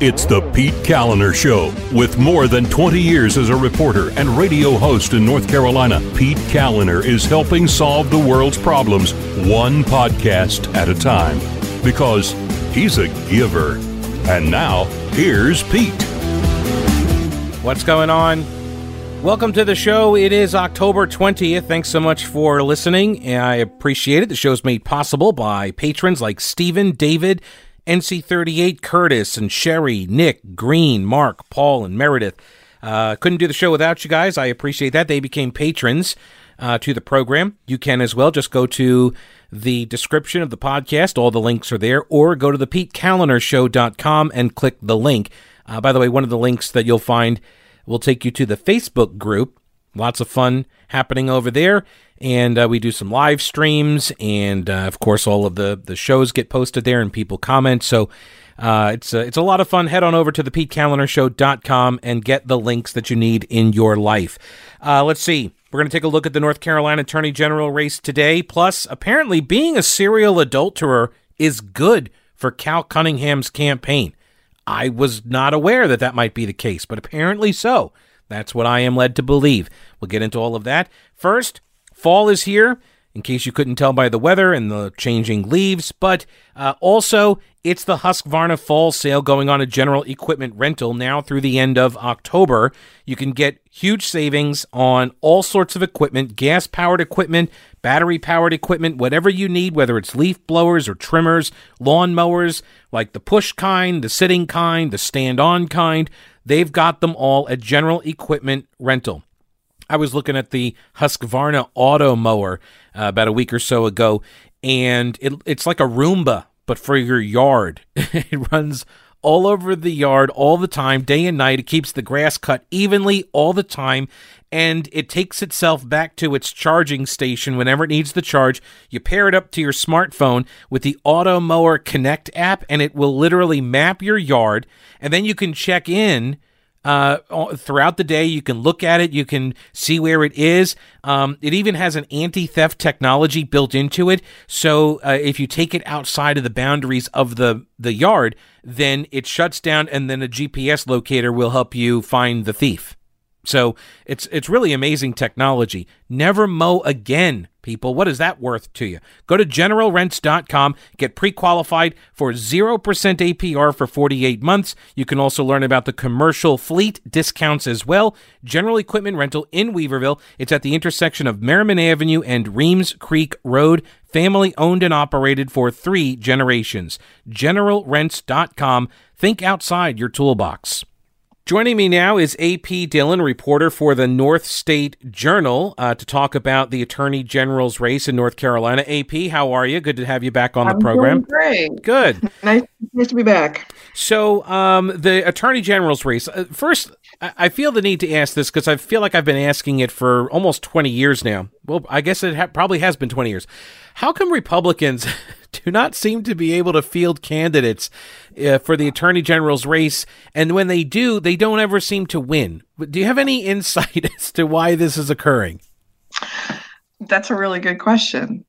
It's the Pete Kaliner Show. With more than 20 years as a reporter and radio host in North Carolina, Pete Kaliner is helping solve the world's problems one podcast at a time because he's a giver. And now, here's Pete. What's going on? Welcome to the show. It is October 20th. Thanks so much for listening. I appreciate it. The show's made possible by patrons like Stephen, David, NC38, Curtis, and Sherry, Nick, Green, Mark, Paul, and Meredith. Couldn't do the show without you guys. I appreciate that. They became patrons to the program. You can as well. Just go to the description of the podcast. All the links are there. Or go to thepetekalinershow.com and click the link. By the way, one of the links that you'll find will take you to the Facebook group. Lots of fun happening over there. And we do some live streams, and of course, all of the shows get posted there, and people comment. So it's a lot of fun. Head on over to thepetekalinershow.com and get the links that you need in your life. Let's see. We're going to take a look at the North Carolina Attorney General race today. Plus, apparently, being a serial adulterer is good for Cal Cunningham's campaign. I was not aware that that might be the case, but apparently so. That's what I am led to believe. We'll get into all of that. First, fall is here, in case you couldn't tell by the weather and the changing leaves, but also it's the Husqvarna fall sale going on at General Equipment Rental now through the end of October. You can get huge savings on all sorts of equipment, gas-powered equipment, battery-powered equipment, whatever you need, whether it's leaf blowers or trimmers, lawn mowers, like the push kind, the sitting kind, the stand-on kind. They've got them all at General Equipment Rental. I was looking at the Husqvarna Auto Mower about a week or so ago, and it's like a Roomba, but for your yard. It runs all over the yard all the time, day and night. It keeps the grass cut evenly all the time, and it takes itself back to its charging station whenever it needs the charge. You pair it up to your smartphone with the Auto Mower Connect app, and it will literally map your yard, and then you can check in throughout the day. You can look at it. You can see where it is. It even has an anti-theft technology built into it. So if you take it outside of the boundaries of the yard, then it shuts down, and then a GPS locator will help you find the thief. So it's really amazing technology. Never mow again, people. What is that worth to you? Go to GeneralRents.com. Get pre-qualified for 0% APR for 48 months. You can also learn about the commercial fleet discounts as well. General Equipment Rental in Weaverville. It's at the intersection of Merriman Avenue and Reams Creek Road. Family owned and operated for 3 generations. GeneralRents.com. Think outside your toolbox. Joining me now is A.P. Dillon, reporter for the North State Journal, to talk about the Attorney General's race in North Carolina. A.P., how are you? Good to have you back on the program. I'm doing great. Good. Nice to be back. So the Attorney General's race. First, I feel the need to ask this because I feel like I've been asking it for almost 20 years now. Well, I guess it probably has been 20 years. How come Republicans do not seem to be able to field candidates for the Attorney General's race? And when they do, they don't ever seem to win. Do you have any insight as to why this is occurring? That's a really good question.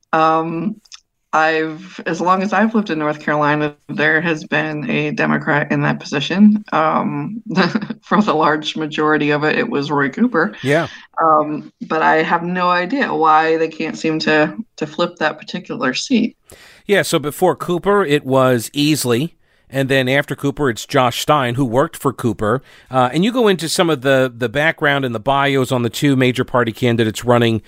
As long as I've lived in North Carolina, there has been a Democrat in that position. For the large majority of it was Roy Cooper. Yeah. But I have no idea why they can't seem to flip that particular seat. Yeah, so before Cooper, it was Easley, and then after Cooper, it's Josh Stein, who worked for Cooper. And you go into some of the background and the bios on the two major party candidates running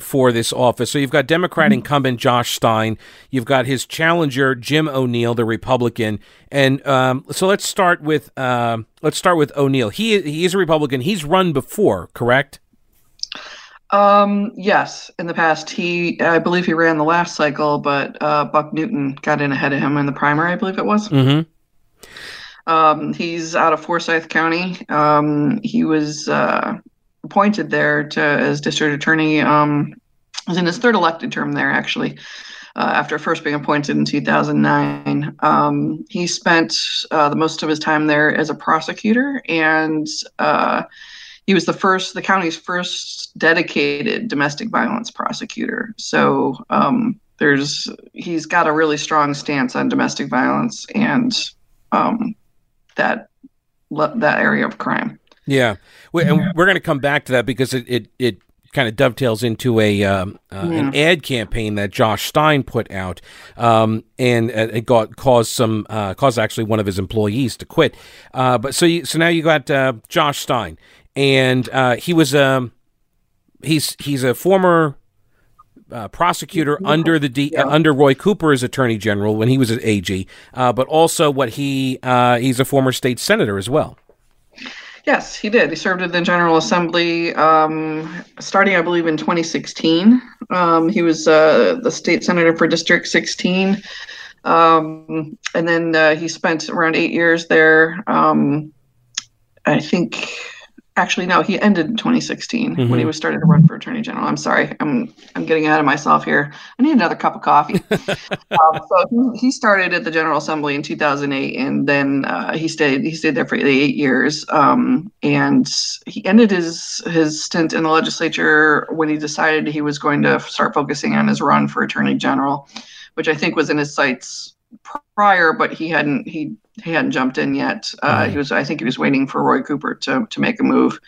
for this office. So you've got Democrat incumbent Josh Stein. You've got his challenger, Jim O'Neill, the Republican. And so let's start with O'Neill. He is a Republican. He's run before, correct? Yes, in the past, I believe he ran the last cycle, but Buck Newton got in ahead of him in the primary, I believe it was. Mm-hmm. He's out of Forsyth County. He was appointed there as district attorney. Was in his third elected term there, actually, after first being appointed in 2009. He spent the most of his time there as a prosecutor, and he was the county's first dedicated domestic violence prosecutor. So he's got a really strong stance on domestic violence and that area of crime. Yeah. And we're going to come back to that because it kind of dovetails into an ad campaign that Josh Stein put out, and it caused actually one of his employees to quit. So now you got Josh Stein, and he was he's a former prosecutor under under Roy Cooper as Attorney General when he was an AG, but also he's a former state senator as well. Yes, he did. He served in the General Assembly starting, I believe, in 2016. He was the state senator for District 16. And then he spent around 8 years there. He ended in 2016 when he was starting to run for Attorney General. I'm sorry, I'm getting ahead of myself here. I need another cup of coffee. So he started at the General Assembly in 2008, and then he stayed there for 8 years. And he ended his stint in the legislature when he decided he was going to start focusing on his run for Attorney General, which I think was in his sights prior, but he hadn't jumped in yet. He was waiting for Roy Cooper to make a move.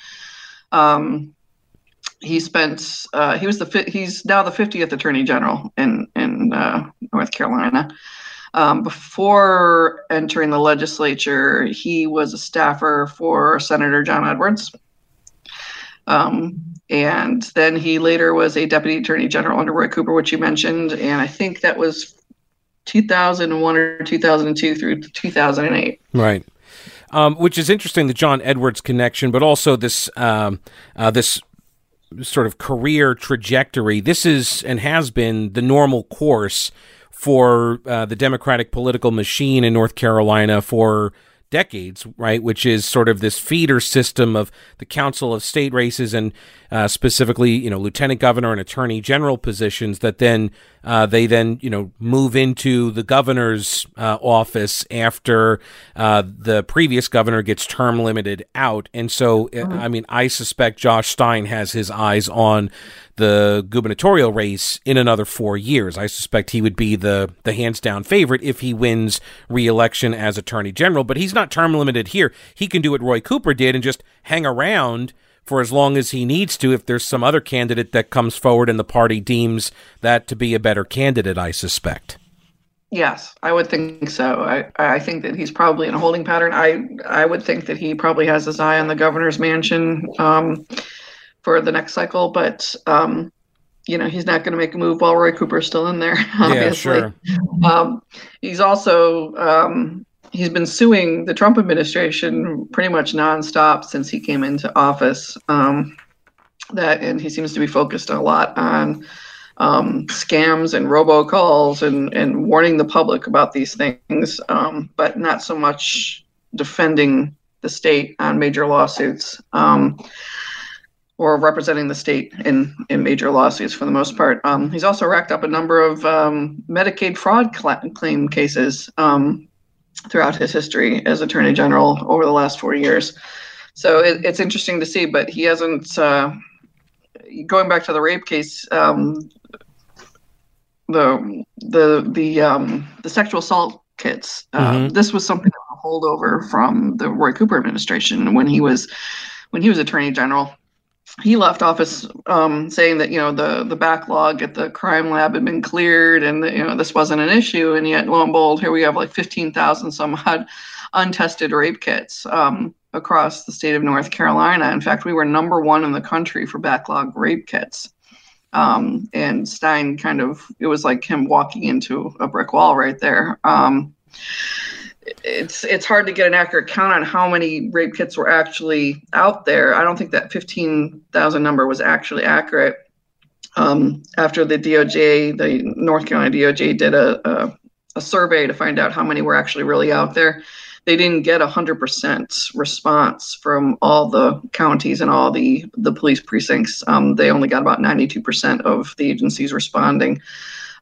He's now the 50th Attorney General in North Carolina. Before entering the legislature, he was a staffer for Senator John Edwards. And then he later was a Deputy Attorney General under Roy Cooper, which you mentioned. And I think that was 2001 or 2002 through 2008. Right. Which is interesting, the John Edwards connection, but also this this sort of career trajectory. This is and has been the normal course for the Democratic political machine in North Carolina for decades, right, which is sort of this feeder system of the Council of State races and specifically, lieutenant governor and attorney general positions that then they move into the governor's office after the previous governor gets term limited out. And so, I suspect Josh Stein has his eyes on the gubernatorial race in another 4 years. I suspect he would be the hands down favorite if he wins re-election as attorney general, but he's not term limited here. He can do what Roy Cooper did and just hang around for as long as he needs to if there's some other candidate that comes forward and the party deems that to be a better candidate, I suspect. Yes, I would think so. I think that he's probably in a holding pattern. I would think that he probably has his eye on the governor's mansion for the next cycle, but he's not going to make a move while Roy Cooper's still in there, obviously. Yeah, sure. He's also he's been suing the Trump administration pretty much nonstop since he came into office. And he seems to be focused a lot on scams and robocalls and warning the public about these things, but not so much defending the state on major lawsuits. Or representing the state in major lawsuits for the most part. He's also racked up a number of Medicaid fraud claim cases throughout his history as Attorney General over the last 4 years. So it's interesting to see, but he hasn't, going back to the rape case, the sexual assault kits, this was something of a holdover from the Roy Cooper administration when he was Attorney General. He left office saying that the backlog at the crime lab had been cleared, and this wasn't an issue. And yet, lo and behold, here we have like 15,000 some odd untested rape kits across the state of North Carolina. In fact, we were number one in the country for backlog rape kits. And Stein it was like him walking into a brick wall right there. It's hard to get an accurate count on how many rape kits were actually out there. I don't think that 15,000 number was actually accurate. After the North Carolina DOJ did a survey to find out how many were actually really out there, they didn't get 100% response from all the counties and all the police precincts. They only got about 92% of the agencies responding.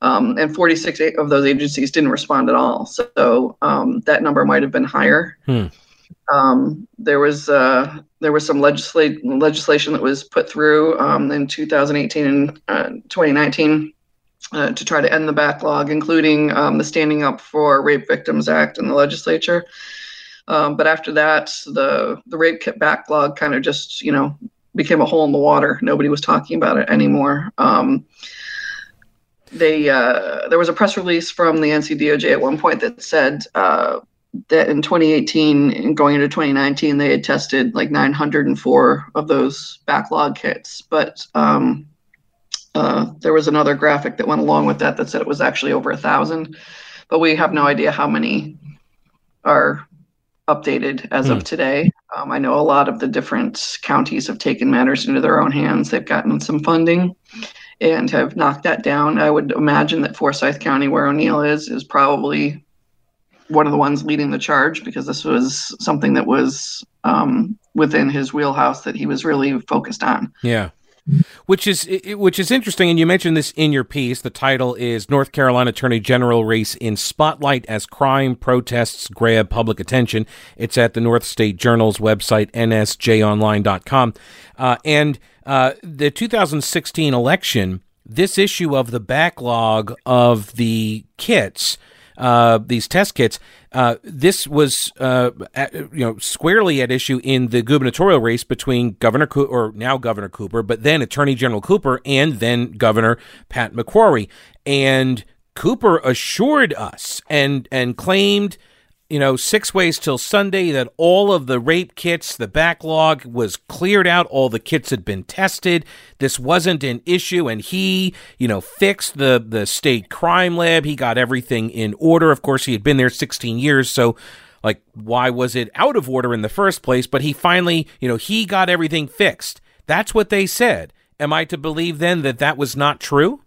And 46 of those agencies didn't respond at all. So that number might have been higher. There was some legislation that was put through in 2018 and 2019 to try to end the backlog, including the Standing Up for Rape Victims Act in the legislature. But after that, the rape backlog kind of just, became a hole in the water. Nobody was talking about it anymore. There was a press release from the NCDOJ at one point that said that in 2018 and going into 2019, they had tested like 904 of those backlog hits. But there was another graphic that went along with that that said it was actually over 1,000. But we have no idea how many are updated as of today. I know a lot of the different counties have taken matters into their own hands. They've gotten some funding and have knocked that down. I would imagine that Forsyth County, where O'Neill is probably one of the ones leading the charge, because this was something that was within his wheelhouse that he was really focused on. Yeah. Which is interesting, and you mentioned this in your piece. The title is North Carolina Attorney General Race in Spotlight as Crime Protests Grab Public Attention. It's at the North State Journal's website, nsjonline.com. And the 2016 election, this issue of the backlog of the kits, these test kits, this was, squarely at issue in the gubernatorial race between Governor Cooper, but then Attorney General Cooper and then Governor Pat McCrory. And Cooper assured us and claimed, 6 ways till Sunday that all of the rape kits, the backlog was cleared out. All the kits had been tested. This wasn't an issue. And he, fixed the State Crime Lab. He got everything in order. Of course, he had been there 16 years. So, why was it out of order in the first place? But he finally, he got everything fixed. That's what they said. Am I to believe then that was not true?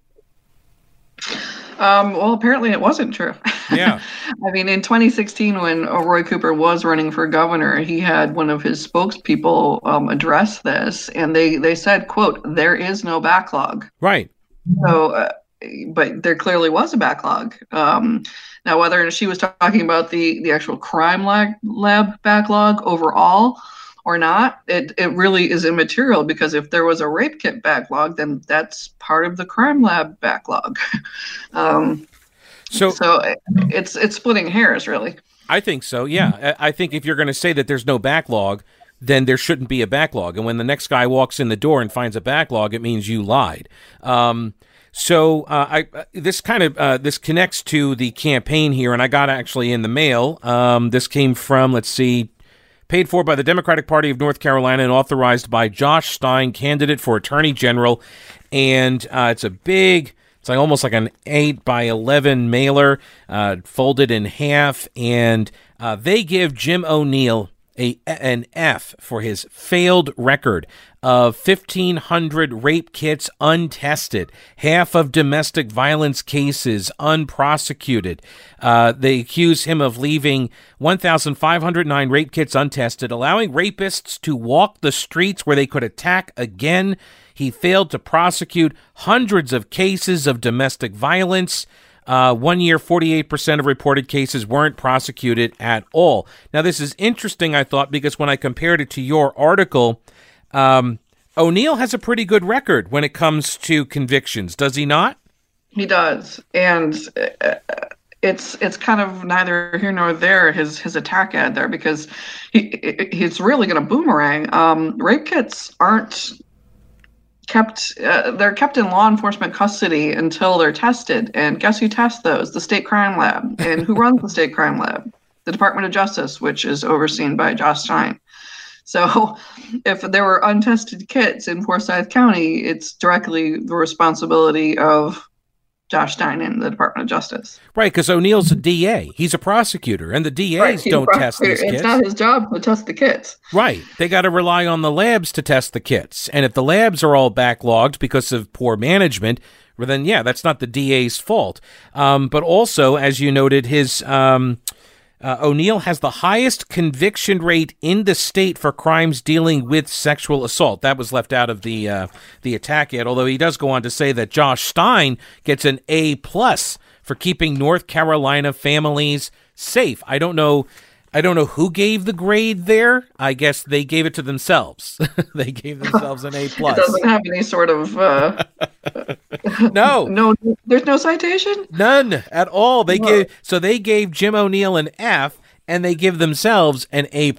Well, apparently it wasn't true. Yeah. I mean, in 2016, when Roy Cooper was running for governor, he had one of his spokespeople address this, and they said, quote, "There is no backlog." Right. So, but there clearly was a backlog. Now, whether she was talking about the actual crime lab backlog overall or not, it really is immaterial, because if there was a rape kit backlog, then that's part of the crime lab backlog. So it's splitting hairs, really. I think so, yeah. I think if you're going to say that there's no backlog, then there shouldn't be a backlog. And when the next guy walks in the door and finds a backlog, it means you lied. This connects to the campaign here, and I got actually in the mail. This came from, paid for by the Democratic Party of North Carolina and authorized by Josh Stein, candidate for Attorney General. And it's almost like an 8x11 mailer, folded in half. And they give Jim O'Neill an F for his failed record of 1,500 rape kits untested, half of domestic violence cases unprosecuted. They accuse him of leaving 1,509 rape kits untested, allowing rapists to walk the streets where they could attack again. He failed to prosecute hundreds of cases of domestic violence. One year, 48% of reported cases weren't prosecuted at all. Now, this is interesting, I thought, because when I compared it to your article, O'Neill has a pretty good record when it comes to convictions, does he not? He does. And it's kind of neither here nor there, his attack ad there, because he's really going to boomerang. Rape kits aren't kept in law enforcement custody until they're tested. And guess who tests those? The State Crime Lab. And who runs the State Crime Lab? The Department of Justice, which is overseen by Josh Stein. So if there were untested kits in Forsyth County, it's directly the responsibility of Josh Stein and the Department of Justice. Right, because O'Neill's a DA. He's a prosecutor, and the DAs don't test these kits. It's not his job to test the kits. Right. They got to rely on the labs to test the kits. And if the labs are all backlogged because of poor management, well, then, yeah, that's not the DA's fault. But also, as you noted, his O'Neill has the highest conviction rate in the state for crimes dealing with sexual assault. That was left out of the attack yet, although he does go on to say that Josh Stein gets an A+ for keeping North Carolina families safe. I don't know. I don't know who gave the grade there. I guess they gave it to themselves. They gave themselves an A+. It doesn't have any sort of... No, there's no citation? None at all. They gave Jim O'Neill an F, and they give themselves an A+.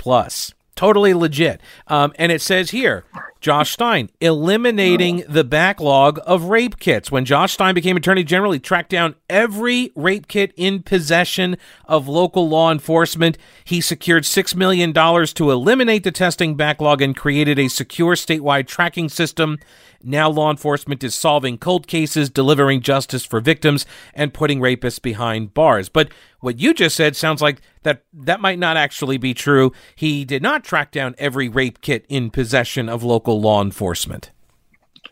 Totally legit. And it says here, Josh Stein, eliminating the backlog of rape kits. When Josh Stein became Attorney General, he tracked down every rape kit in possession of local law enforcement. He secured $6 million to eliminate the testing backlog and created a secure statewide tracking system. Now law enforcement is solving cold cases, delivering justice for victims, and putting rapists behind bars. But what you just said sounds like that might not actually be true. He did not track down every rape kit in possession of local law enforcement.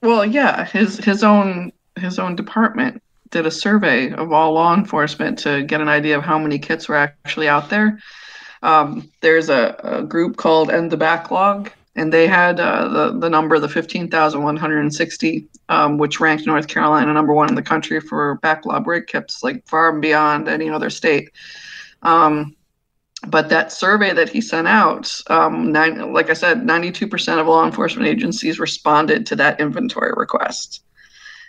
Well, yeah, his own department did a survey of all law enforcement to get an idea of how many kits were actually out there. There's a group called End the Backlog, and they had the number, the 15,160, which ranked North Carolina number 1 in the country for backlog rape kits, like far and beyond any other state. But that survey that he sent out, like I said, 92% of law enforcement agencies responded to that inventory request.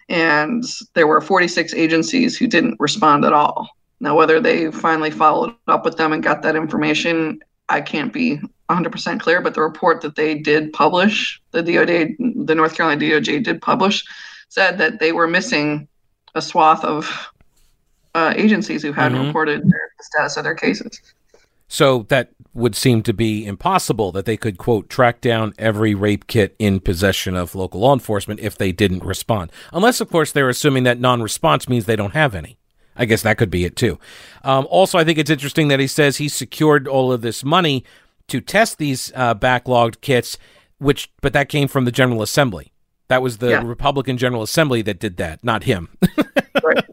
And there were 46 agencies who didn't respond at all. Now, whether they finally followed up with them and got that information, I can't be 100% clear, but the report that they did publish, the North Carolina DOJ did publish, said that they were missing a swath of agencies who hadn't reported the status of their cases. So that would seem to be impossible, that they could, quote, track down every rape kit in possession of local law enforcement if they didn't respond. Unless, of course, they're assuming that non-response means they don't have any. I guess that could be it, too. Also, I think it's interesting that he says he secured all of this money to test these backlogged kits, but that came from the General Assembly. That was the Republican General Assembly that did that, not him. Right.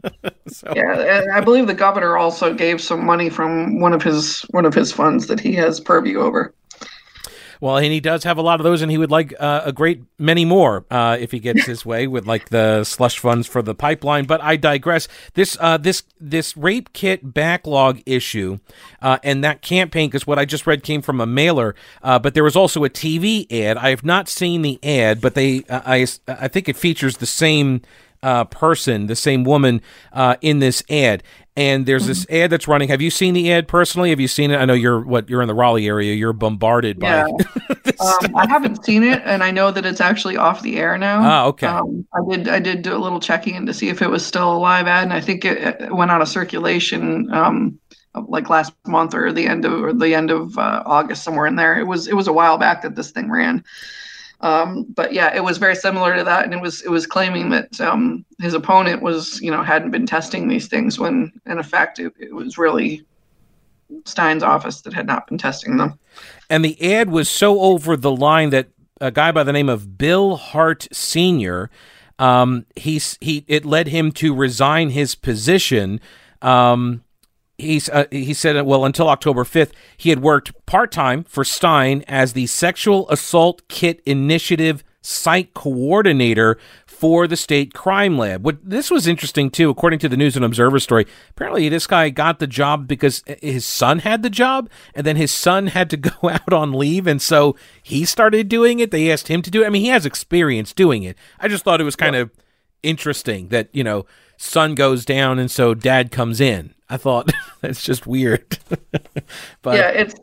Yeah, and I believe the governor also gave some money from one of his funds that he has purview over. Well, and he does have a lot of those, and he would like a great many more if he gets his way with, like, the slush funds for the pipeline. But I digress. This rape kit backlog issue and that campaign, because what I just read came from a mailer, but there was also a TV ad. I have not seen the ad, but I think it features the same person, the same woman in this ad. And there's this ad that's running. Have you seen the ad personally? Have you seen it? I know you're in the Raleigh area. You're bombarded by this stuff. I haven't seen it, and I know that it's actually off the air now. Oh, okay. I did do a little checking in to see if it was still a live ad, and I think it went out of circulation like last month or the end of August, somewhere in there. It was a while back that this thing ran. But yeah, it was very similar to that, and it was claiming that his opponent was, hadn't been testing these things when, in fact, it was really Stein's office that had not been testing them. And the ad was so over the line that a guy by the name of Bill Hart Sr., it led him to resign his position. He said, well, until October 5th, he had worked part-time for Stein as the Sexual Assault Kit Initiative Site Coordinator for the State Crime Lab. This was interesting, too, according to the News and Observer story. Apparently, this guy got the job because his son had the job, and then his son had to go out on leave, and so he started doing it. They asked him to do it. I mean, he has experience doing it. I just thought it was kind of interesting that, son goes down, and so dad comes in. I thought that's just weird. But yeah, if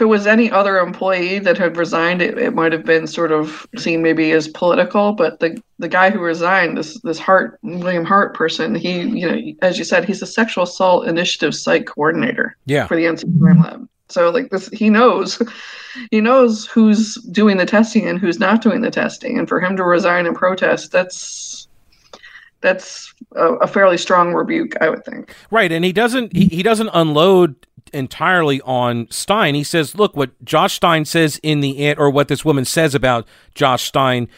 it was any other employee that had resigned, it might have been sort of seen maybe as political. But the guy who resigned, this Hart, William Hart person, he, as you said, he's a sexual assault initiative site coordinator for the NC Crime Lab. So like this, he knows who's doing the testing and who's not doing the testing, and for him to resign and protest, that's a fairly strong rebuke, I would think. Right, and he doesn't unload entirely on Stein. He says, look, what Josh Stein says in the ad, or what this woman says about Josh Stein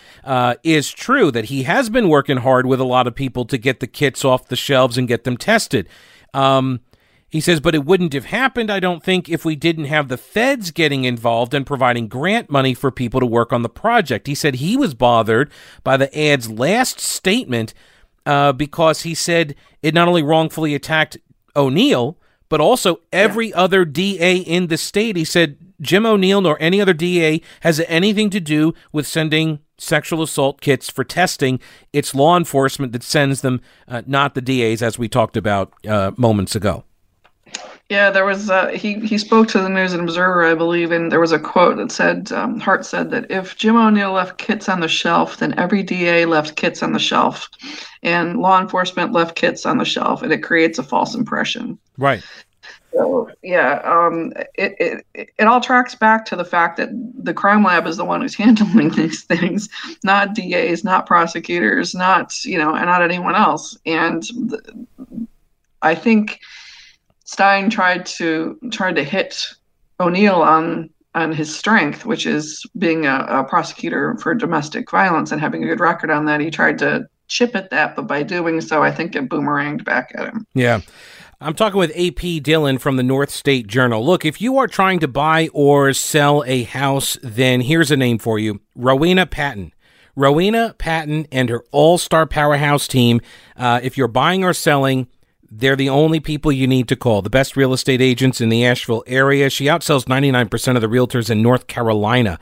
is true, that he has been working hard with a lot of people to get the kits off the shelves and get them tested. He says, but it wouldn't have happened, I don't think, if we didn't have the feds getting involved and providing grant money for people to work on the project. He said he was bothered by the ad's last statement because he said it not only wrongfully attacked O'Neill, but also every other DA in the state. He said Jim O'Neill nor any other DA has anything to do with sending sexual assault kits for testing. It's law enforcement that sends them, not the DAs, as we talked about moments ago. Yeah, there was he spoke to the News and Observer, I believe, and there was a quote that said, Hart said that if Jim O'Neill left kits on the shelf, then every DA left kits on the shelf, and law enforcement left kits on the shelf, and it creates a false impression. Right. So, yeah, it all tracks back to the fact that the crime lab is the one who's handling these things, not DAs, not prosecutors, not, and not anyone else. And I think Stein tried to hit O'Neill on his strength, which is being a prosecutor for domestic violence and having a good record on that. He tried to chip at that, but by doing so, I think it boomeranged back at him. Yeah. I'm talking with A.P. Dillon from the North State Journal. Look, if you are trying to buy or sell a house, then here's a name for you, Rowena Patton. Rowena Patton and her all-star powerhouse team, if you're buying or selling, they're the only people you need to call. The best real estate agents in the Asheville area. She outsells 99% of the realtors in North Carolina.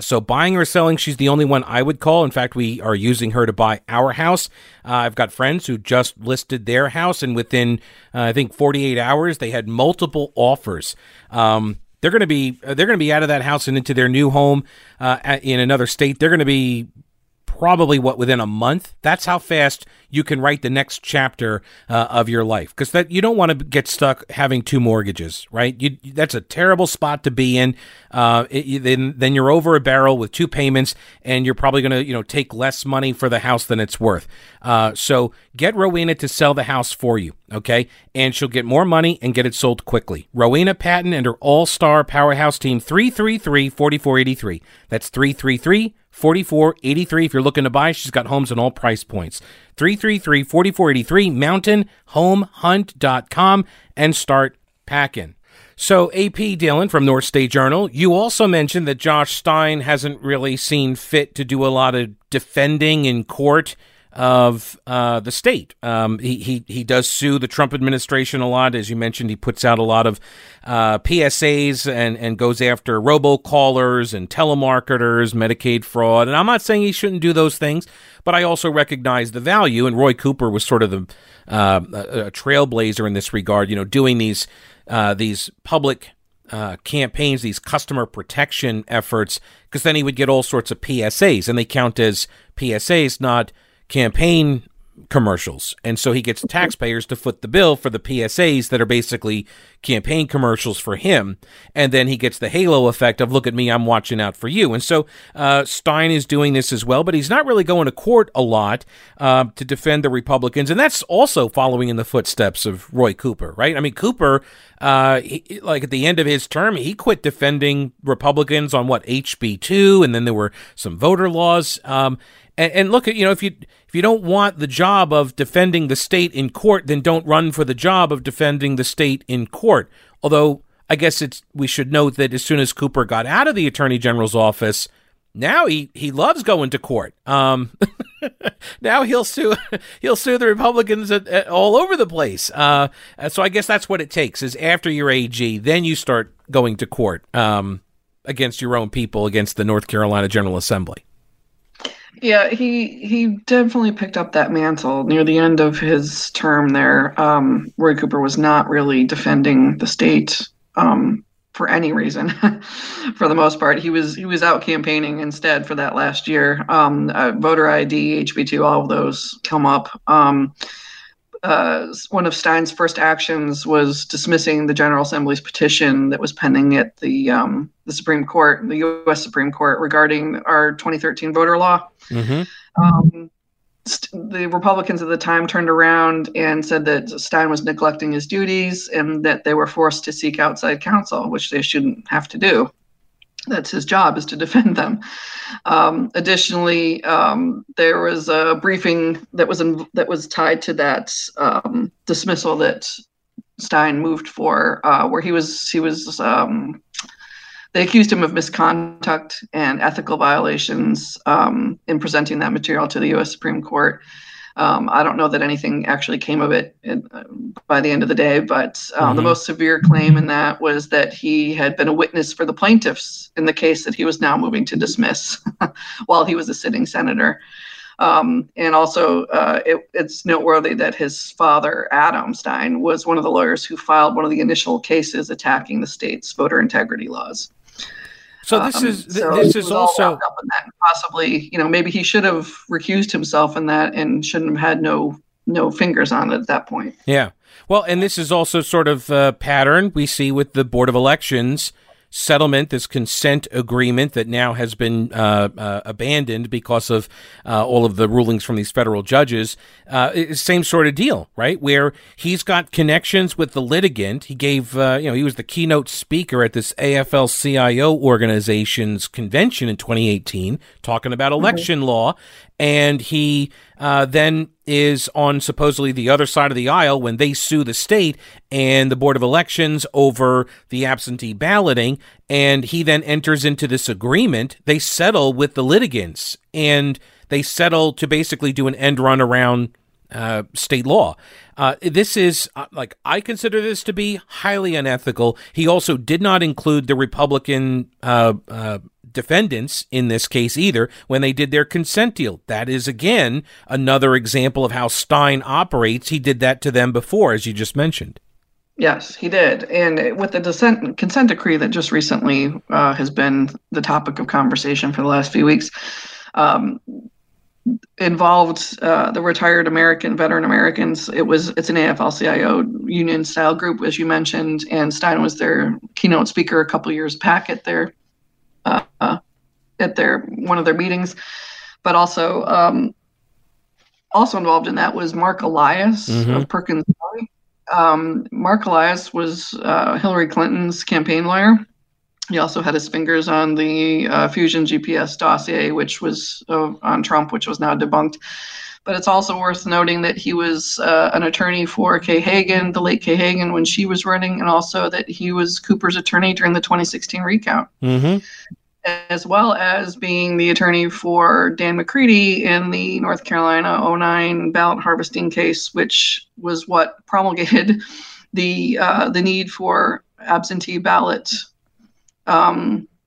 So buying or selling, she's the only one I would call. In fact, we are using her to buy our house. I've got friends who just listed their house, and within, 48 hours, they had multiple offers. They're going to be out of that house and into their new home in another state. They're going to be probably within a month. That's how fast you can write the next chapter of your life, because that you don't want to get stuck having two mortgages, right? That's a terrible spot to be in. Then you're over a barrel with two payments, and you're probably going to take less money for the house than it's worth. So get Rowena to sell the house for you, okay? And she'll get more money and get it sold quickly. Rowena Patton and her all-star powerhouse team, 333-4483. That's 333-4483. 4483. If you're looking to buy, she's got homes in all price points. 333-4483, mountainhomehunt.com, and start packing. So, A.P. Dillon from North State Journal, you also mentioned that Josh Stein hasn't really seen fit to do a lot of defending in court of the state. He does sue the Trump administration a lot. As you mentioned, he puts out a lot of PSAs and goes after robocallers and telemarketers, Medicaid fraud. And I'm not saying he shouldn't do those things, but I also recognize the value. And Roy Cooper was sort of the a trailblazer in this regard, doing these public campaigns, these customer protection efforts, because then he would get all sorts of PSAs, and they count as PSAs, not campaign commercials. And so he gets taxpayers to foot the bill for the PSAs that are basically campaign commercials for him. And then he gets the halo effect of, look at me, I'm watching out for you. And so Stein is doing this as well, but he's not really going to court a lot to defend the Republicans. And that's also following in the footsteps of Roy Cooper, right? I mean, Cooper, like at the end of his term, he quit defending Republicans on HB2, and then there were some voter laws. And look, if you don't want the job of defending the state in court, then don't run for the job of defending the state in court. Although I guess we should note that as soon as Cooper got out of the Attorney General's office, now he loves going to court. Now he'll sue the Republicans all over the place. So I guess that's what it takes, is after your AG, then you start going to court against your own people, against the North Carolina General Assembly. Yeah, he definitely picked up that mantle near the end of his term there. Roy Cooper was not really defending the state for any reason. For the most part, he was out campaigning instead for that last year. Voter ID, HB2, all of those come up. One of Stein's first actions was dismissing the General Assembly's petition that was pending at the Supreme Court, the U.S. Supreme Court, regarding our 2013 voter law. Mm-hmm. The Republicans at the time turned around and said that Stein was neglecting his duties and that they were forced to seek outside counsel, which they shouldn't have to do. That's his job, is to defend them. Additionally, there was a briefing that was tied to that dismissal that Stein moved for, where he was they accused him of misconduct and ethical violations in presenting that material to the U.S. Supreme Court. I don't know that anything actually came of it by the end of the day, but the most severe claim in that was that he had been a witness for the plaintiffs in the case that he was now moving to dismiss while he was a sitting senator. And also, it's noteworthy that his father, Adam Stein, was one of the lawyers who filed one of the initial cases attacking the state's voter integrity laws. So this is this is also possibly, you know, maybe he should have recused himself in that and shouldn't have had no fingers on it at that point. Yeah. Well, and this is also sort of a pattern we see with the Board of Elections settlement, this consent agreement that now has been abandoned because of all of the rulings from these federal judges. Same sort of deal, right? Where he's got connections with the litigant. He gave, he was the keynote speaker at this AFL-CIO organization's convention in 2018, talking about election law. And he then is on supposedly the other side of the aisle when they sue the state and the Board of Elections over the absentee balloting. And he then enters into this agreement. They settle with the litigants, and they settle to basically do an end run around state law. This is I consider this to be highly unethical. He also did not include the Republican defendants in this case either when they did their consent deal. That is, again, another example of how Stein operates. He did that to them before, as you just mentioned. Yes, he did. And with the consent decree that just recently has been the topic of conversation for the last few weeks, involved the retired veteran Americans. It's an AFL-CIO union style group, as you mentioned, and Stein was their keynote speaker a couple years back at their one of their meetings. But also involved in that was Mark Elias of Perkins County. Mark Elias was Hillary Clinton's campaign lawyer. He also had his fingers on the Fusion GPS dossier, which was on Trump, which was now debunked. But it's also worth noting that he was an attorney for Kay Hagan, the late Kay Hagan, when she was running, and also that he was Cooper's attorney during the 2016 recount, as well as being the attorney for Dan McCready in the North Carolina 09 ballot harvesting case, which was what promulgated the need for absentee ballot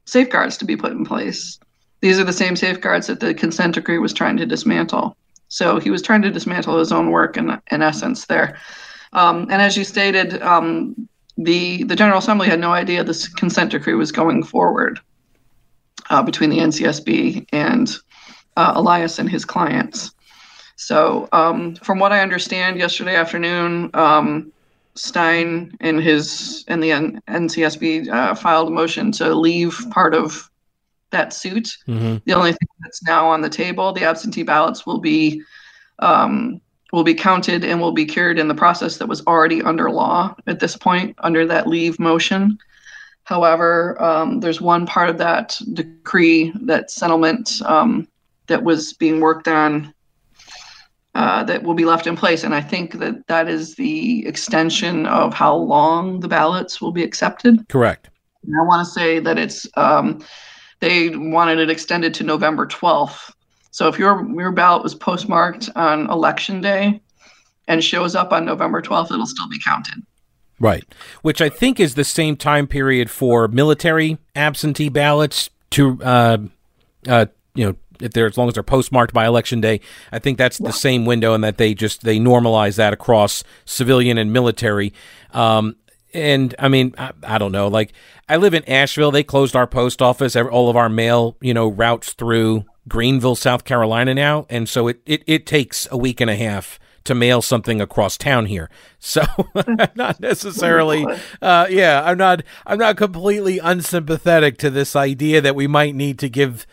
safeguards to be put in place. These are the same safeguards that the consent decree was trying to dismantle. So he was trying to dismantle his own work in essence there. And as you stated, the General Assembly had no idea this consent decree was going forward between the NCSB and Elias and his clients. So from what I understand, yesterday afternoon, Stein and the NCSB filed a motion to leave part of that suit. The only thing that's now on the table, the absentee ballots, will be counted and will be cured in the process that was already under law at this point under that leave motion. However, there's one part of that decree, that settlement that was being worked on that will be left in place. And I think that is the extension of how long the ballots will be accepted. Correct. And I want to say that it's they wanted it extended to November 12th. So if your ballot was postmarked on Election Day and shows up on November 12th, it'll still be counted. Right. Which I think is the same time period for military absentee ballots to, if they're, as long as they're postmarked by Election Day, I think that's the same window, and that they normalize that across civilian and military. And I mean, I don't know, like I live in Asheville. They closed our post office. All of our mail, routes through Greenville, South Carolina now. And so it takes a week and a half to mail something across town here. So not necessarily. I'm not completely unsympathetic to this idea that we might need to give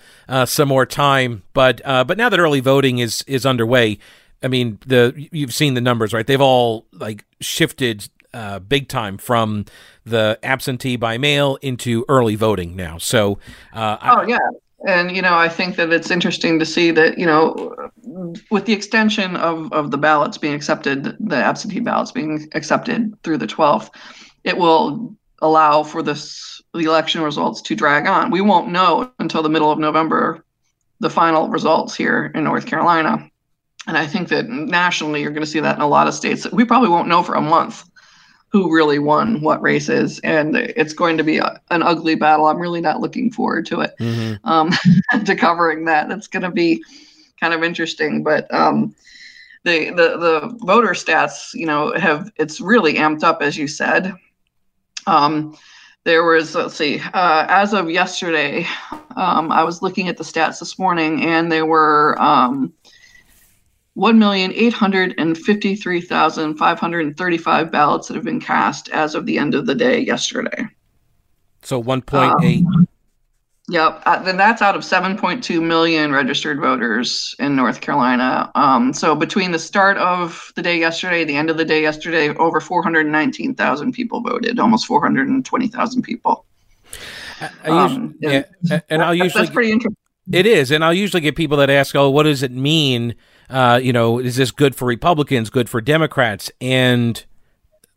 some more time. But now that early voting is underway, I mean, you've seen the numbers, right? They've all shifted big time from the absentee by mail into early voting now. So, And, I think that it's interesting to see that, with the extension of the ballots being accepted, the absentee ballots being accepted through the 12th, it will allow for the election results to drag on. We won't know until the middle of November the final results here in North Carolina. And I think that nationally, you're going to see that in a lot of states. We probably won't know for a month who really won what races, and it's going to be an ugly battle. I'm really not looking forward to it, to covering that. That's going to be kind of interesting. But the voter stats, you know, it's really amped up, as you said. There was, let's see, as of yesterday, I was looking at the stats this morning, and there were 1,853,535 ballots that have been cast as of the end of the day yesterday. So 1.8. Yep. Then that's out of 7.2 million registered voters in North Carolina. So between the start of the day yesterday, the end of the day yesterday, over 419,000 people voted, almost 420,000 people. That's pretty interesting. It is. And I'll usually get people that ask, oh, what does it mean? You know, is this good for Republicans, good for Democrats? And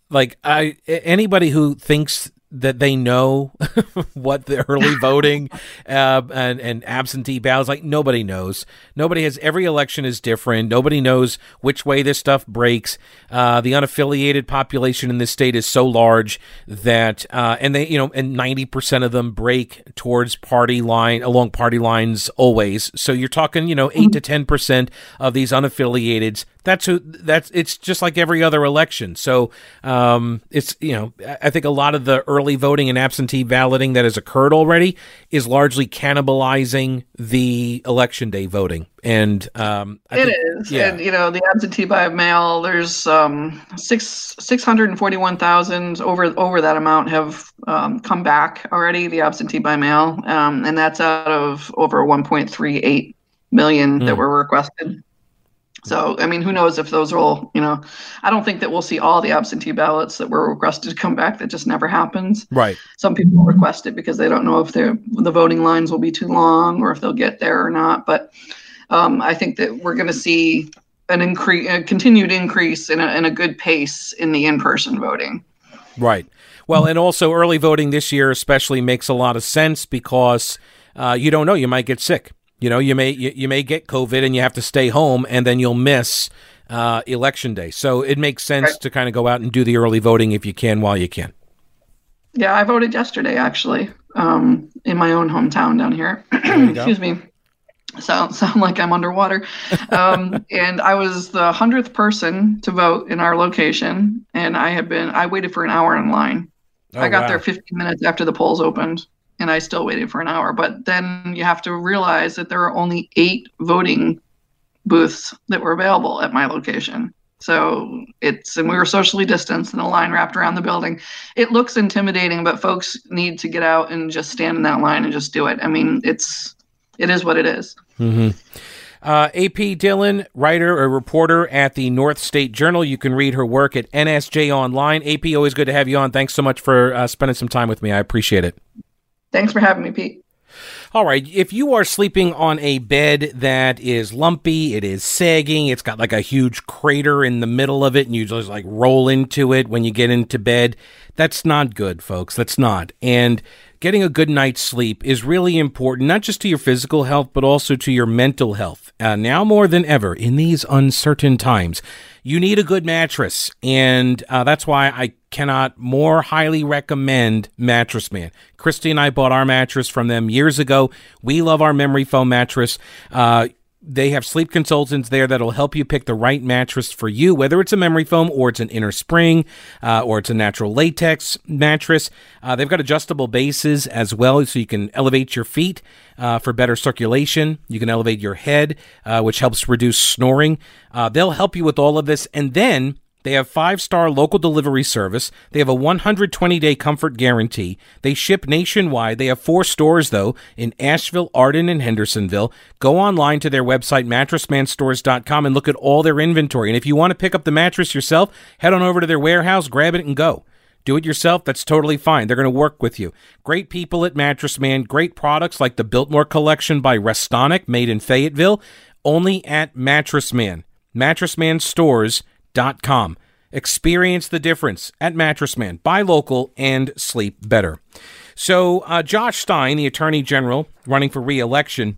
like anybody who thinks that they know what the early voting and absentee ballots, like nobody knows. Nobody has. Every election is different. Nobody knows which way this stuff breaks. The unaffiliated population in this state is so large that, and they, you know, and 90% of them break towards along party lines always. So you're talking, you know, 8 to 10% of these unaffiliateds. It's just like every other election. So it's, you know, I think a lot of the early voting and absentee balloting that has occurred already is largely cannibalizing the election day voting. And it is. Yeah. And, you know, the absentee by mail, there's 641,000 over that amount have come back already, the absentee by mail. And that's out of over 1.38 million that were requested. So, I mean, who knows if those will, you know, I don't think that we'll see all the absentee ballots that were requested to come back. That just never happens. Right. Some people request it because they don't know if the voting lines will be too long or if they'll get there or not. But I think that we're going to see a continued increase in a good pace in the in-person voting. Right. Well, and also early voting this year especially makes a lot of sense because you don't know, you might get sick. You know, you may get COVID and you have to stay home, and then you'll miss election day. So it makes sense to kind of go out and do the early voting if you can while you can. Yeah, I voted yesterday actually in my own hometown down here. Excuse me. Sound like I'm underwater. And I was the 100th person to vote in our location, and I waited for an hour in line. Oh, I got there 15 minutes after the polls opened. And I still waited for an hour. But then you have to realize that there are only 8 voting booths that were available at my location. So and we were socially distanced and a line wrapped around the building. It looks intimidating, but folks need to get out and just stand in that line and just do it. I mean, it is what it is. Mm-hmm. A.P. Dillon, writer or reporter at the North State Journal. You can read her work at NSJ Online. A.P., always good to have you on. Thanks so much for spending some time with me. I appreciate it. Thanks for having me, Pete. All right. If you are sleeping on a bed that is lumpy, it is sagging, it's got like a huge crater in the middle of it, and you just like roll into it when you get into bed, that's not good, folks. That's not. And getting a good night's sleep is really important, not just to your physical health, but also to your mental health. Now more than ever, in these uncertain times, you need a good mattress, and that's why I cannot more highly recommend Mattress Man. Christy and I bought our mattress from them years ago. We love our memory foam mattress. They have sleep consultants there that'll help you pick the right mattress for you, whether it's a memory foam or it's an inner spring or it's a natural latex mattress. They've got adjustable bases as well, so you can elevate your feet for better circulation. You can elevate your head, which helps reduce snoring. They'll help you with all of this, and then they have 5-star local delivery service. They have a 120-day comfort guarantee. They ship nationwide. They have 4 stores, though, in Asheville, Arden, and Hendersonville. Go online to their website, mattressmanstores.com, and look at all their inventory. And if you want to pick up the mattress yourself, head on over to their warehouse, grab it, and go. Do it yourself. That's totally fine. They're going to work with you. Great people at Mattress Man. Great products like the Biltmore Collection by Restonic, made in Fayetteville, only at Mattress Man. MattressManStores.com. Experience the difference at Mattress Man. Buy local and sleep better. So Josh Stein, the Attorney General running for re-election,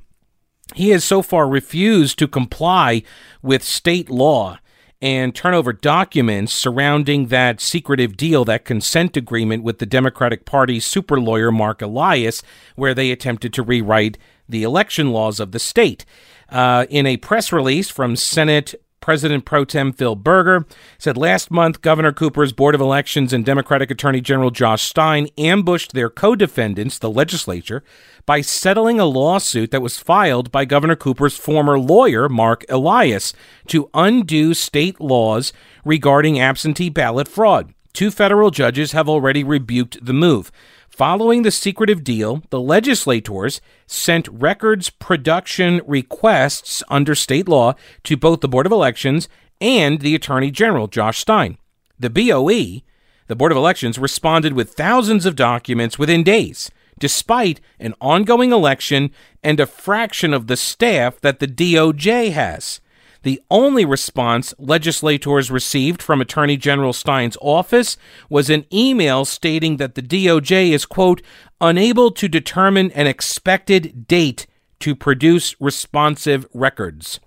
He has so far refused to comply with state law and turn over documents surrounding that secretive deal, that consent agreement with the Democratic Party's super lawyer Mark Elias, where they attempted to rewrite the election laws of the state. In a press release from Senate President Pro Tem Phil Berger, said last month, Governor Cooper's Board of Elections and Democratic Attorney General Josh Stein ambushed their co-defendants, the legislature, by settling a lawsuit that was filed by Governor Cooper's former lawyer, Mark Elias, to undo state laws regarding absentee ballot fraud. Two federal judges have already rebuked the move. Following the secretive deal, the legislators sent records production requests under state law to both the Board of Elections and the Attorney General, Josh Stein. The BOE, the Board of Elections, responded with thousands of documents within days, despite an ongoing election and a fraction of the staff that the DOJ has. The only response legislators received from Attorney General Stein's office was an email stating that the DOJ is, quote, unable to determine an expected date to produce responsive records.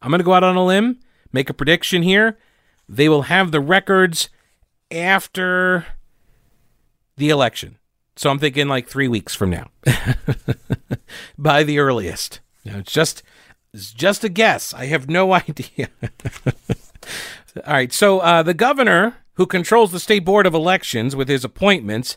I'm going to go out on a limb, make a prediction here. They will have the records after the election. So I'm thinking like 3 weeks from now, by the earliest. You know, it's just a guess. I have no idea. All right. So the governor, who controls the State Board of Elections with his appointments,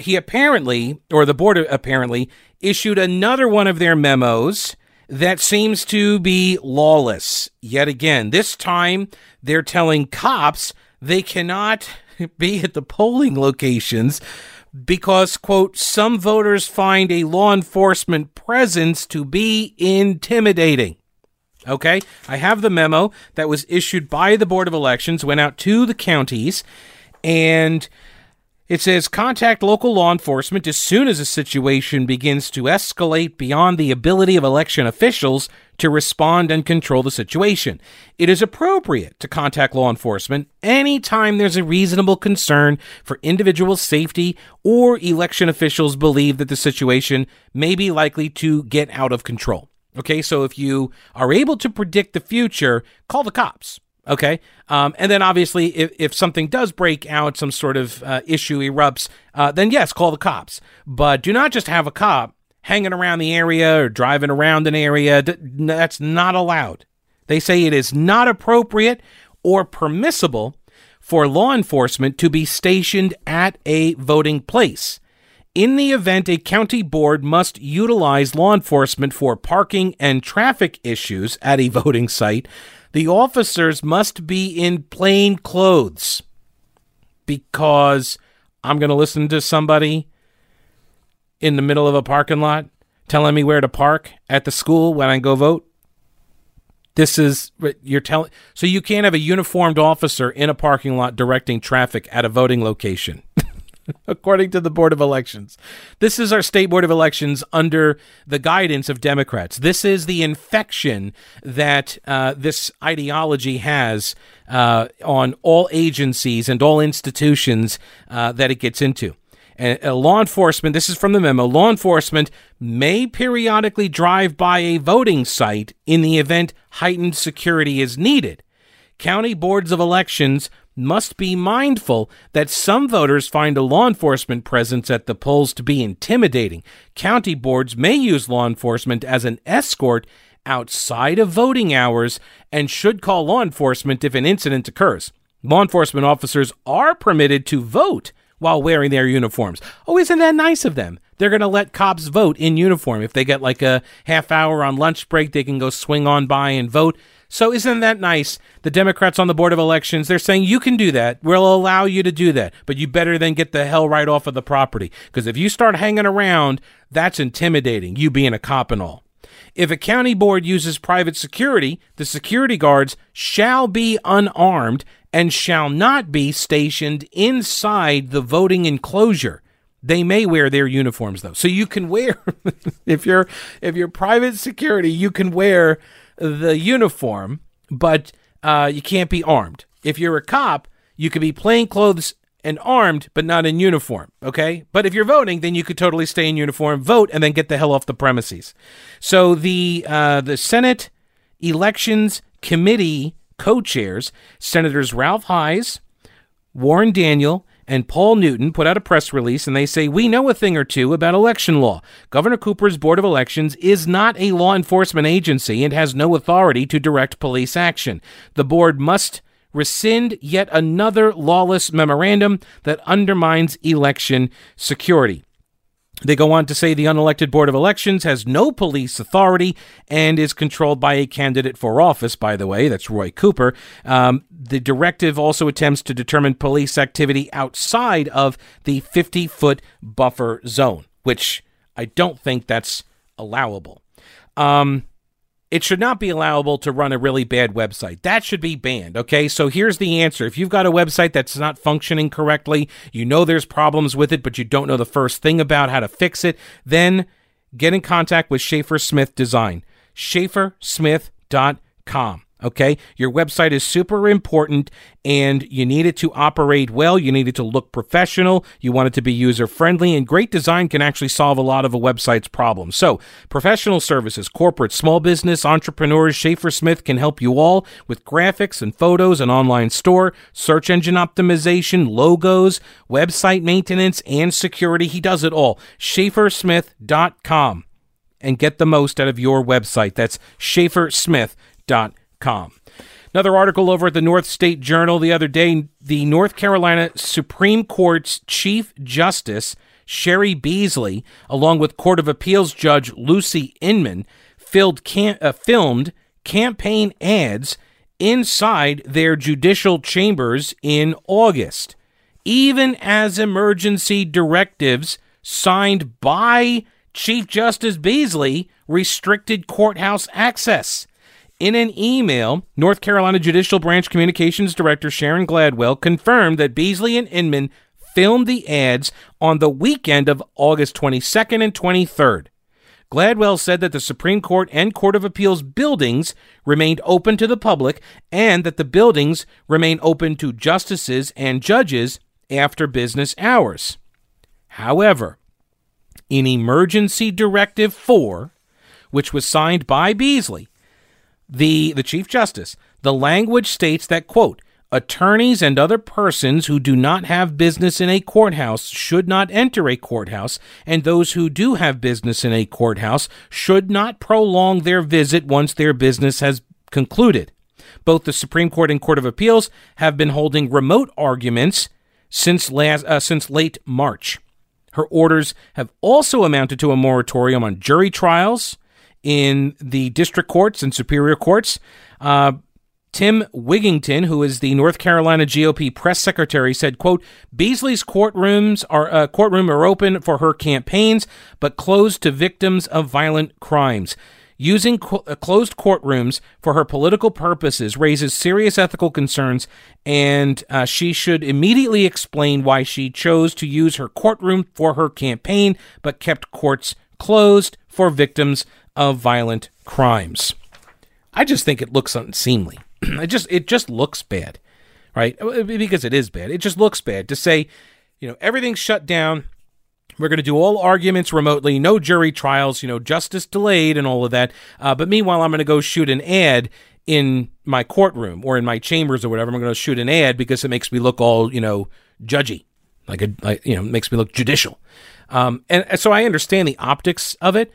he apparently, or the board apparently, issued another one of their memos that seems to be lawless yet again. This time, they're telling cops they cannot be at the polling locations because, quote, some voters find a law enforcement presence to be intimidating. Okay, I have the memo that was issued by the Board of Elections, went out to the counties, and it says, contact local law enforcement as soon as a situation begins to escalate beyond the ability of election officials to respond and control the situation. It is appropriate to contact law enforcement anytime there's a reasonable concern for individual safety or election officials believe that the situation may be likely to get out of control. Okay, so if you are able to predict the future, call the cops. Okay, and then obviously if something does break out, some sort of issue erupts, then yes, call the cops. But do not just have a cop hanging around the area or driving around an area. That's not allowed. They say it is not appropriate or permissible for law enforcement to be stationed at a voting place. In the event, a county board must utilize law enforcement for parking and traffic issues at a voting site. The officers must be in plain clothes because I'm going to listen to somebody in the middle of a parking lot telling me where to park at the school when I go vote. This is what you're telling. So you can't have a uniformed officer in a parking lot directing traffic at a voting location. According to the Board of Elections. This is our State Board of Elections under the guidance of Democrats. This is the infection that this ideology has on all agencies and all institutions that it gets into. Law enforcement, this is from the memo, law enforcement may periodically drive by a voting site in the event heightened security is needed. County boards of elections must be mindful that some voters find a law enforcement presence at the polls to be intimidating. County boards may use law enforcement as an escort outside of voting hours and should call law enforcement if an incident occurs. Law enforcement officers are permitted to vote while wearing their uniforms. Oh, isn't that nice of them? They're going to let cops vote in uniform. If they get like a half hour on lunch break, they can go swing on by and vote. So isn't that nice? The Democrats on the Board of Elections, they're saying you can do that. We'll allow you to do that. But you better then get the hell right off of the property. Because if you start hanging around, that's intimidating, you being a cop and all. If a county board uses private security, the security guards shall be unarmed and shall not be stationed inside the voting enclosure. They may wear their uniforms, though. So you can wear, if you're private security, you can wear the uniform, but you can't be armed. If you're a cop, you can be plain clothes and armed, but not in uniform, okay? But if you're voting, then you could totally stay in uniform, vote, and then get the hell off the premises. So the Senate Elections Committee co-chairs, Senators Ralph Hise, Warren Daniel, and Paul Newton put out a press release, and they say, we know a thing or two about election law. Governor Cooper's Board of Elections is not a law enforcement agency and has no authority to direct police action. The board must rescind yet another lawless memorandum that undermines election security. They go on to say the unelected Board of Elections has no police authority and is controlled by a candidate for office, by the way. That's Roy Cooper. The directive also attempts to determine police activity outside of the 50-foot buffer zone, which I don't think that's allowable. It should not be allowable to run a really bad website. That should be banned, okay? So here's the answer. If you've got a website that's not functioning correctly, you know there's problems with it, but you don't know the first thing about how to fix it, then get in contact with Schaefer Smith Design. SchaeferSmith.com, okay? Your website is super important, and you need it to operate well. You need it to look professional. You want it to be user-friendly, and great design can actually solve a lot of a website's problems. So professional services, corporate, small business, entrepreneurs, Schaefer Smith can help you all with graphics and photos, an online store, search engine optimization, logos, website maintenance, and security. He does it all. SchaeferSmith.com, and get the most out of your website. That's SchaeferSmith.com. Another article over at the North State Journal the other day, the North Carolina Supreme Court's Chief Justice, Sherry Beasley, along with Court of Appeals Judge Lucy Inman, filmed campaign ads inside their judicial chambers in August, even as emergency directives signed by Chief Justice Beasley restricted courthouse access. In an email, North Carolina Judicial Branch Communications Director Sharon Gladwell confirmed that Beasley and Inman filmed the ads on the weekend of August 22nd and 23rd. Gladwell said that the Supreme Court and Court of Appeals buildings remained open to the public and that the buildings remain open to justices and judges after business hours. However, in Emergency Directive 4, which was signed by Beasley, the Chief Justice, the language states that, quote, attorneys and other persons who do not have business in a courthouse should not enter a courthouse, and those who do have business in a courthouse should not prolong their visit once their business has concluded. Both the Supreme Court and Court of Appeals have been holding remote arguments since late March. Her orders have also amounted to a moratorium on jury trials in the district courts and superior courts. Tim Wigington, who is the North Carolina GOP press secretary, said, quote, Beasley's courtroom are open for her campaigns, but closed to victims of violent crimes. Using closed courtrooms for her political purposes raises serious ethical concerns, and she should immediately explain why she chose to use her courtroom for her campaign, but kept courts closed for victims of violent crimes. I just think it looks unseemly. It just looks bad, right? Because it is bad. It just looks bad to say, you know, everything's shut down. We're going to do all arguments remotely, no jury trials, you know, justice delayed and all of that. But meanwhile, I'm going to go shoot an ad in my courtroom or in my chambers or whatever. I'm going to shoot an ad because it makes me look all, you know, judgy, makes me look judicial. And so I understand the optics of it.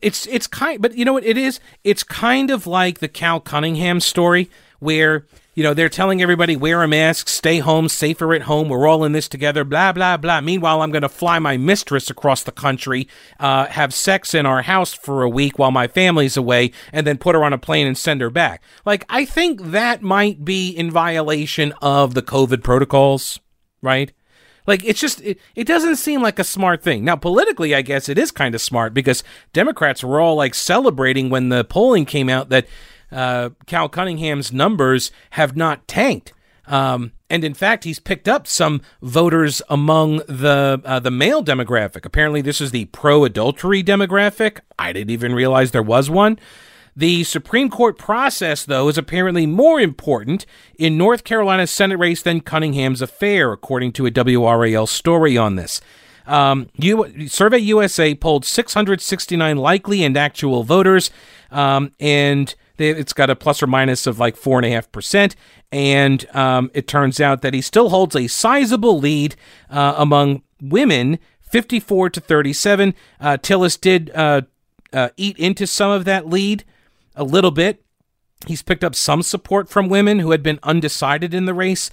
But you know what it is? It's kind of like the Cal Cunningham story where, you know, they're telling everybody wear a mask, stay home, safer at home. We're all in this together, blah, blah, blah. Meanwhile, I'm going to fly my mistress across the country, have sex in our house for a week while my family's away, and then put her on a plane and send her back. Like, I think that might be in violation of the COVID protocols, right? Like, it's just, it doesn't seem like a smart thing. Now, politically, I guess it is kind of smart because Democrats were all, like, celebrating when the polling came out that Cal Cunningham's numbers have not tanked. And, in fact, he's picked up some voters among the male demographic. Apparently, this is the pro-adultery demographic. I didn't even realize there was one. The Supreme Court process, though, is apparently more important in North Carolina's Senate race than Cunningham's affair, according to a WRAL story on this. Survey USA polled 669 likely and actual voters, and it's got a plus or minus of like 4.5%. And it turns out that he still holds a sizable lead among women, 54-37. Tillis did eat into some of that lead a little bit. He's picked up some support from women who had been undecided in the race.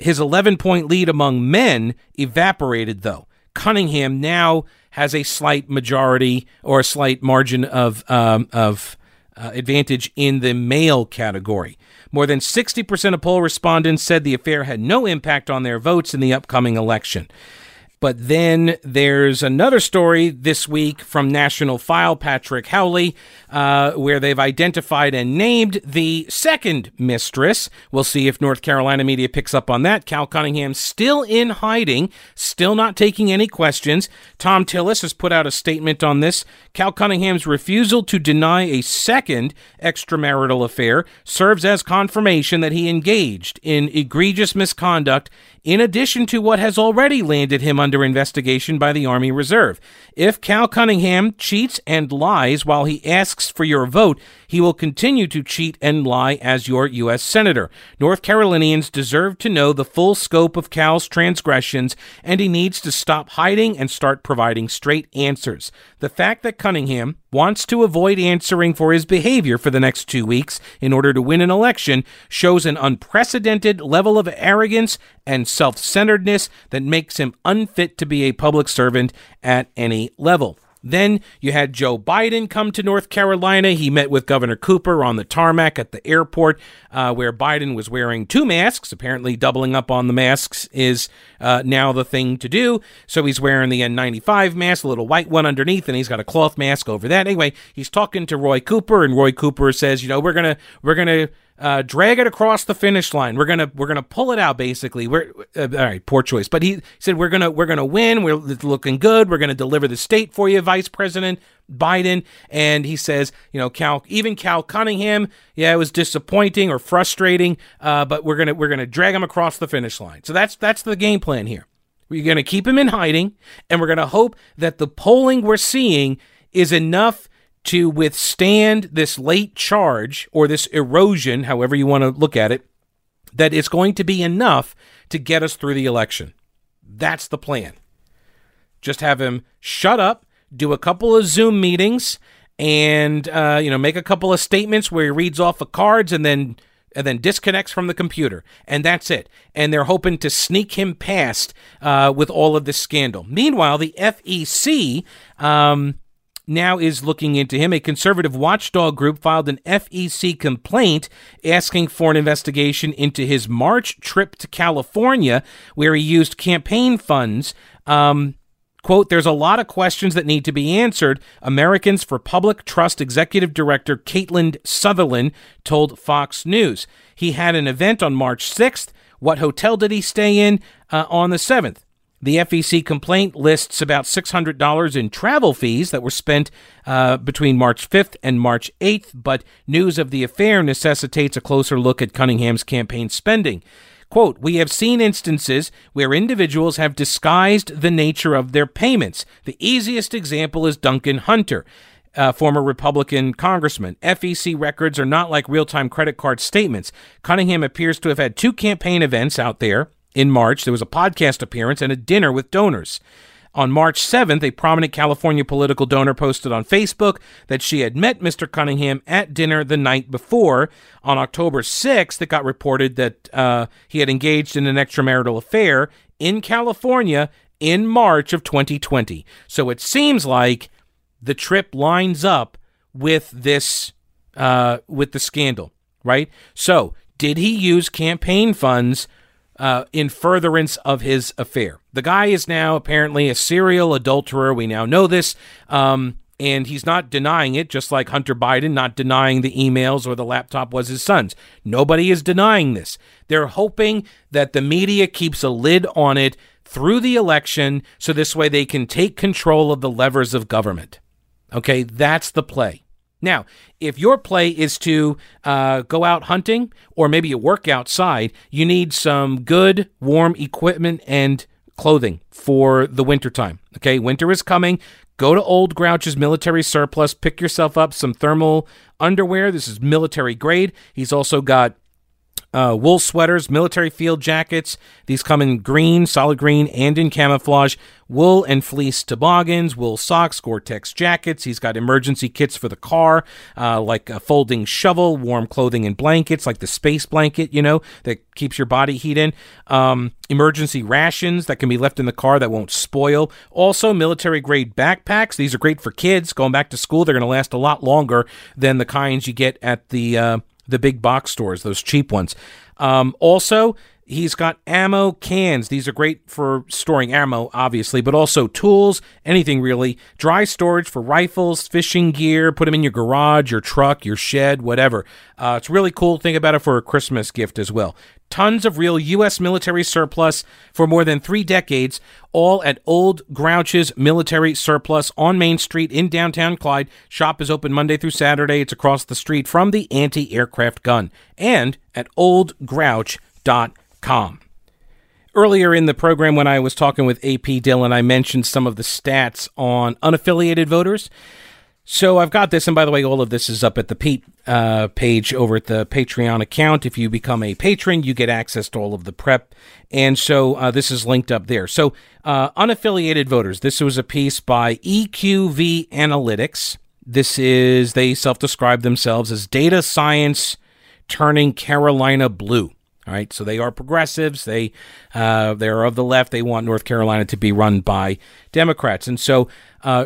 His 11-point lead among men evaporated, though. Cunningham now has a slight majority or a slight margin of advantage in the male category. More than 60% of poll respondents said the affair had no impact on their votes in the upcoming election. But then there's another story this week from National File, Patrick Howley, where they've identified and named the second mistress. We'll see if North Carolina media picks up on that. Cal Cunningham still in hiding, still not taking any questions. Tom Tillis has put out a statement on this. Cal Cunningham's refusal to deny a second extramarital affair serves as confirmation that he engaged in egregious misconduct in addition to what has already landed him under investigation by the Army Reserve. If Cal Cunningham cheats and lies while he asks for your vote, he will continue to cheat and lie as your U.S. Senator. North Carolinians deserve to know the full scope of Cal's transgressions, and he needs to stop hiding and start providing straight answers. The fact that Cunningham wants to avoid answering for his behavior for the next 2 weeks in order to win an election shows an unprecedented level of arrogance and self-centeredness that makes him unfit to be a public servant at any level. Then you had Joe Biden come to North Carolina. He met with Governor Cooper on the tarmac at the airport, where Biden was wearing two masks. Apparently doubling up on the masks is now the thing to do. So he's wearing the N95 mask, a little white one underneath, and he's got a cloth mask over that. Anyway, he's talking to Roy Cooper, and Roy Cooper says, you know, we're going to drag it across the finish line. We're gonna pull it out. Basically, all right. Poor choice, but he said we're gonna win. We're looking good. We're gonna deliver the state for you, Vice President Biden. And he says, you know, Cal Cunningham, yeah, it was disappointing or frustrating, but we're gonna drag him across the finish line. So that's the game plan here. We're gonna keep him in hiding, and we're gonna hope that the polling we're seeing is enough to withstand this late charge or this erosion, however you want to look at it, that it's going to be enough to get us through the election. That's the plan. Just have him shut up, do a couple of Zoom meetings, and make a couple of statements where he reads off of cards and then disconnects from the computer, and that's it. And they're hoping to sneak him past with all of this scandal. Meanwhile, the FEC... now is looking into him. A conservative watchdog group filed an FEC complaint asking for an investigation into his March trip to California, where he used campaign funds. Quote, there's a lot of questions that need to be answered, Americans for Public Trust Executive Director Caitlin Sutherland told Fox News. He had an event on March 6th. What hotel did he stay in on the 7th? The FEC complaint lists about $600 in travel fees that were spent between March 5th and March 8th, but news of the affair necessitates a closer look at Cunningham's campaign spending. Quote, we have seen instances where individuals have disguised the nature of their payments. The easiest example is Duncan Hunter. Former Republican congressman. FEC records are not like real-time credit card statements. Cunningham appears to have had two campaign events out there. In March, there was a podcast appearance and a dinner with donors. On March 7th, a prominent California political donor posted on Facebook that she had met Mr. Cunningham at dinner the night before. On October 6th, it got reported that he had engaged in an extramarital affair in California in March of 2020. So it seems like the trip lines up with this, with the scandal, right? So did he use campaign funds in furtherance of his affair? The guy is now apparently a serial adulterer. We now know this, and he's not denying it, just like Hunter Biden not denying the emails or the laptop was his son's. Nobody is denying this. They're hoping that the media keeps a lid on it through the election, so this way they can take control of the levers of government. Okay, that's the play. Now, if your play is to go out hunting, or maybe you work outside, you need some good, warm equipment and clothing for the wintertime. Okay, winter is coming. Go to Old Grouch's Military Surplus. Pick yourself up some thermal underwear. This is military grade. He's also got wool sweaters, military field jackets. These come in green, solid green, and in camouflage. Wool and fleece toboggans, wool socks, Gore-Tex jackets. He's got emergency kits for the car, like a folding shovel, warm clothing and blankets, like the space blanket, you know, that keeps your body heat in. Emergency rations that can be left in the car that won't spoil. Also, military-grade backpacks. These are great for kids going back to school. They're going to last a lot longer than the kinds you get at the big box stores, those cheap ones. Also, he's got ammo cans. These are great for storing ammo, obviously, but also tools, anything really. Dry storage for rifles, fishing gear. Put them in your garage, your truck, your shed, whatever. It's really cool. Think about it for a Christmas gift as well. Tons of real U.S. military surplus for more than 3 decades, all at Old Grouch's Military Surplus on Main Street in downtown Clyde. Shop is open Monday through Saturday. It's across the street from the anti-aircraft gun and at oldgrouch.com. Earlier in the program, when I was talking with A.P. Dillon, I mentioned some of the stats on unaffiliated voters. So I've got this, and by the way, all of this is up at the Pete page over at the Patreon account. If you become a patron, you get access to all of the prep, and so this is linked up there. So unaffiliated voters, this was a piece by EQV Analytics. This is, they self-describe themselves as data science turning Carolina blue. All right, so they are progressives. They are of the left. They want North Carolina to be run by Democrats. And so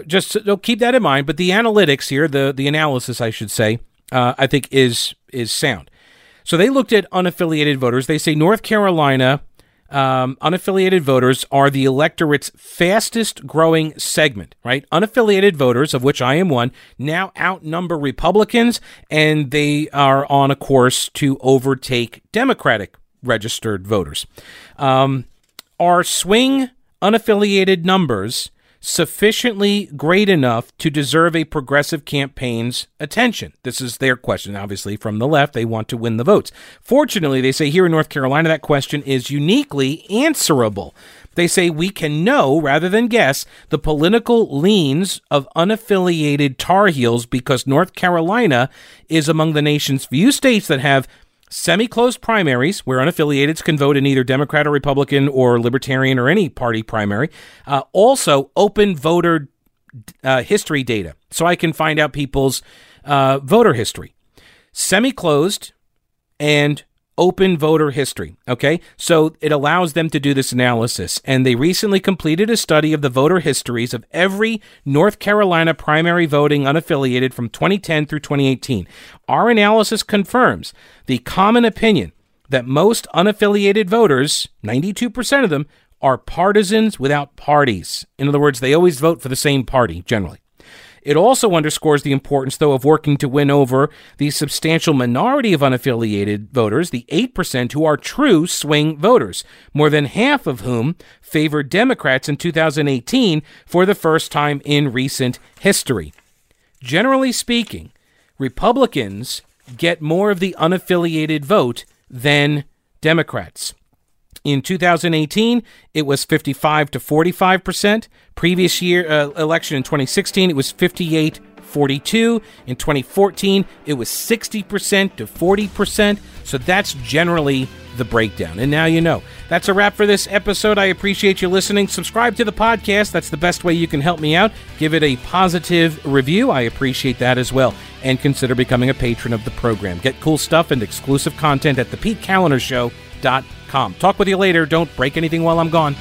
just keep that in mind. But the analytics here, the analysis, I should say, I think is sound. So they looked at unaffiliated voters. They say North Carolina unaffiliated voters are the electorate's fastest growing segment, right? Unaffiliated voters, of which I am one, now outnumber Republicans, and they are on a course to overtake Democratic registered voters. Are swing unaffiliated numbers sufficiently great enough to deserve a progressive campaign's attention? This is their question, obviously, from the left. They want to win the votes. Fortunately, they say here in North Carolina, that question is uniquely answerable. They say we can know, rather than guess, the political leans of unaffiliated Tar Heels because North Carolina is among the nation's few states that have semi-closed primaries, where unaffiliateds can vote in either Democrat or Republican or Libertarian or any party primary. Also, open voter history data, so I can find out people's voter history. Semi-closed and open voter history, okay? So it allows them to do this analysis, and they recently completed a study of the voter histories of every North Carolina primary voting unaffiliated from 2010 through 2018. Our analysis confirms the common opinion that most unaffiliated voters, 92% of them, are partisans without parties. In other words, they always vote for the same party, generally. It also underscores the importance, though, of working to win over the substantial minority of unaffiliated voters, the 8% who are true swing voters, more than half of whom favored Democrats in 2018 for the first time in recent history. Generally speaking, Republicans get more of the unaffiliated vote than Democrats. In 2018, it was 55% to 45%. Previous year election in 2016, it was 58-42. In 2014, it was 60% to 40%. So that's generally the breakdown. And now you know. That's a wrap for this episode. I appreciate you listening. Subscribe to the podcast. That's the best way you can help me out. Give it a positive review. I appreciate that as well. And consider becoming a patron of the program. Get cool stuff and exclusive content at thepetekalinershow.com. Talk with you later. Don't break anything while I'm gone.